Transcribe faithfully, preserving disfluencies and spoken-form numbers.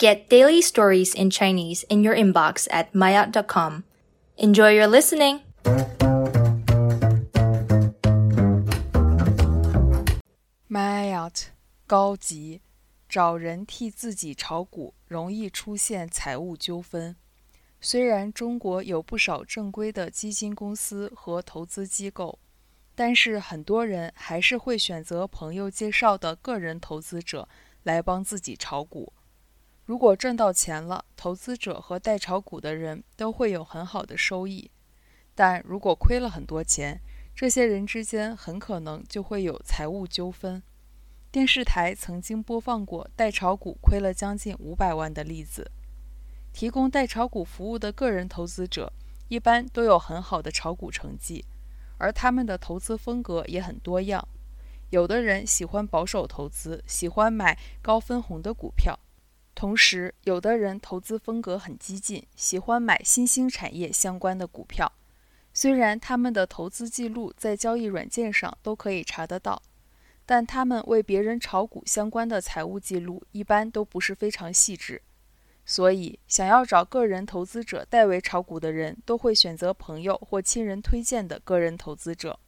Get daily stories in Chinese in your inbox at maayot dot com. Enjoy your listening! Maayot 高级，找人替自己炒股，容易出现财务纠纷。虽然中国有不少正规的基金公司和投资机构，但是很多人还是会选择朋友介绍的个人投资者来帮自己炒股。如果赚到钱了，投资者和代炒股的人都会有很好的收益。但如果亏了很多钱，这些人之间很可能就会有财务纠纷。电视台曾经播放过代炒股亏了将近五百万的例子。提供代炒股服务的个人投资者一般都有很好的炒股成绩，而他们的投资风格也很多样。有的人喜欢保守投资，喜欢买高分红的股票。同时，有的人投资风格很激进，喜欢买新兴产业相关的股票。虽然他们的投资记录在交易软件上都可以查得到，但他们为别人炒股相关的财务记录一般都不是非常细致。所以，想要找个人投资者代为炒股的人，都会选择朋友或亲人推荐的个人投资者。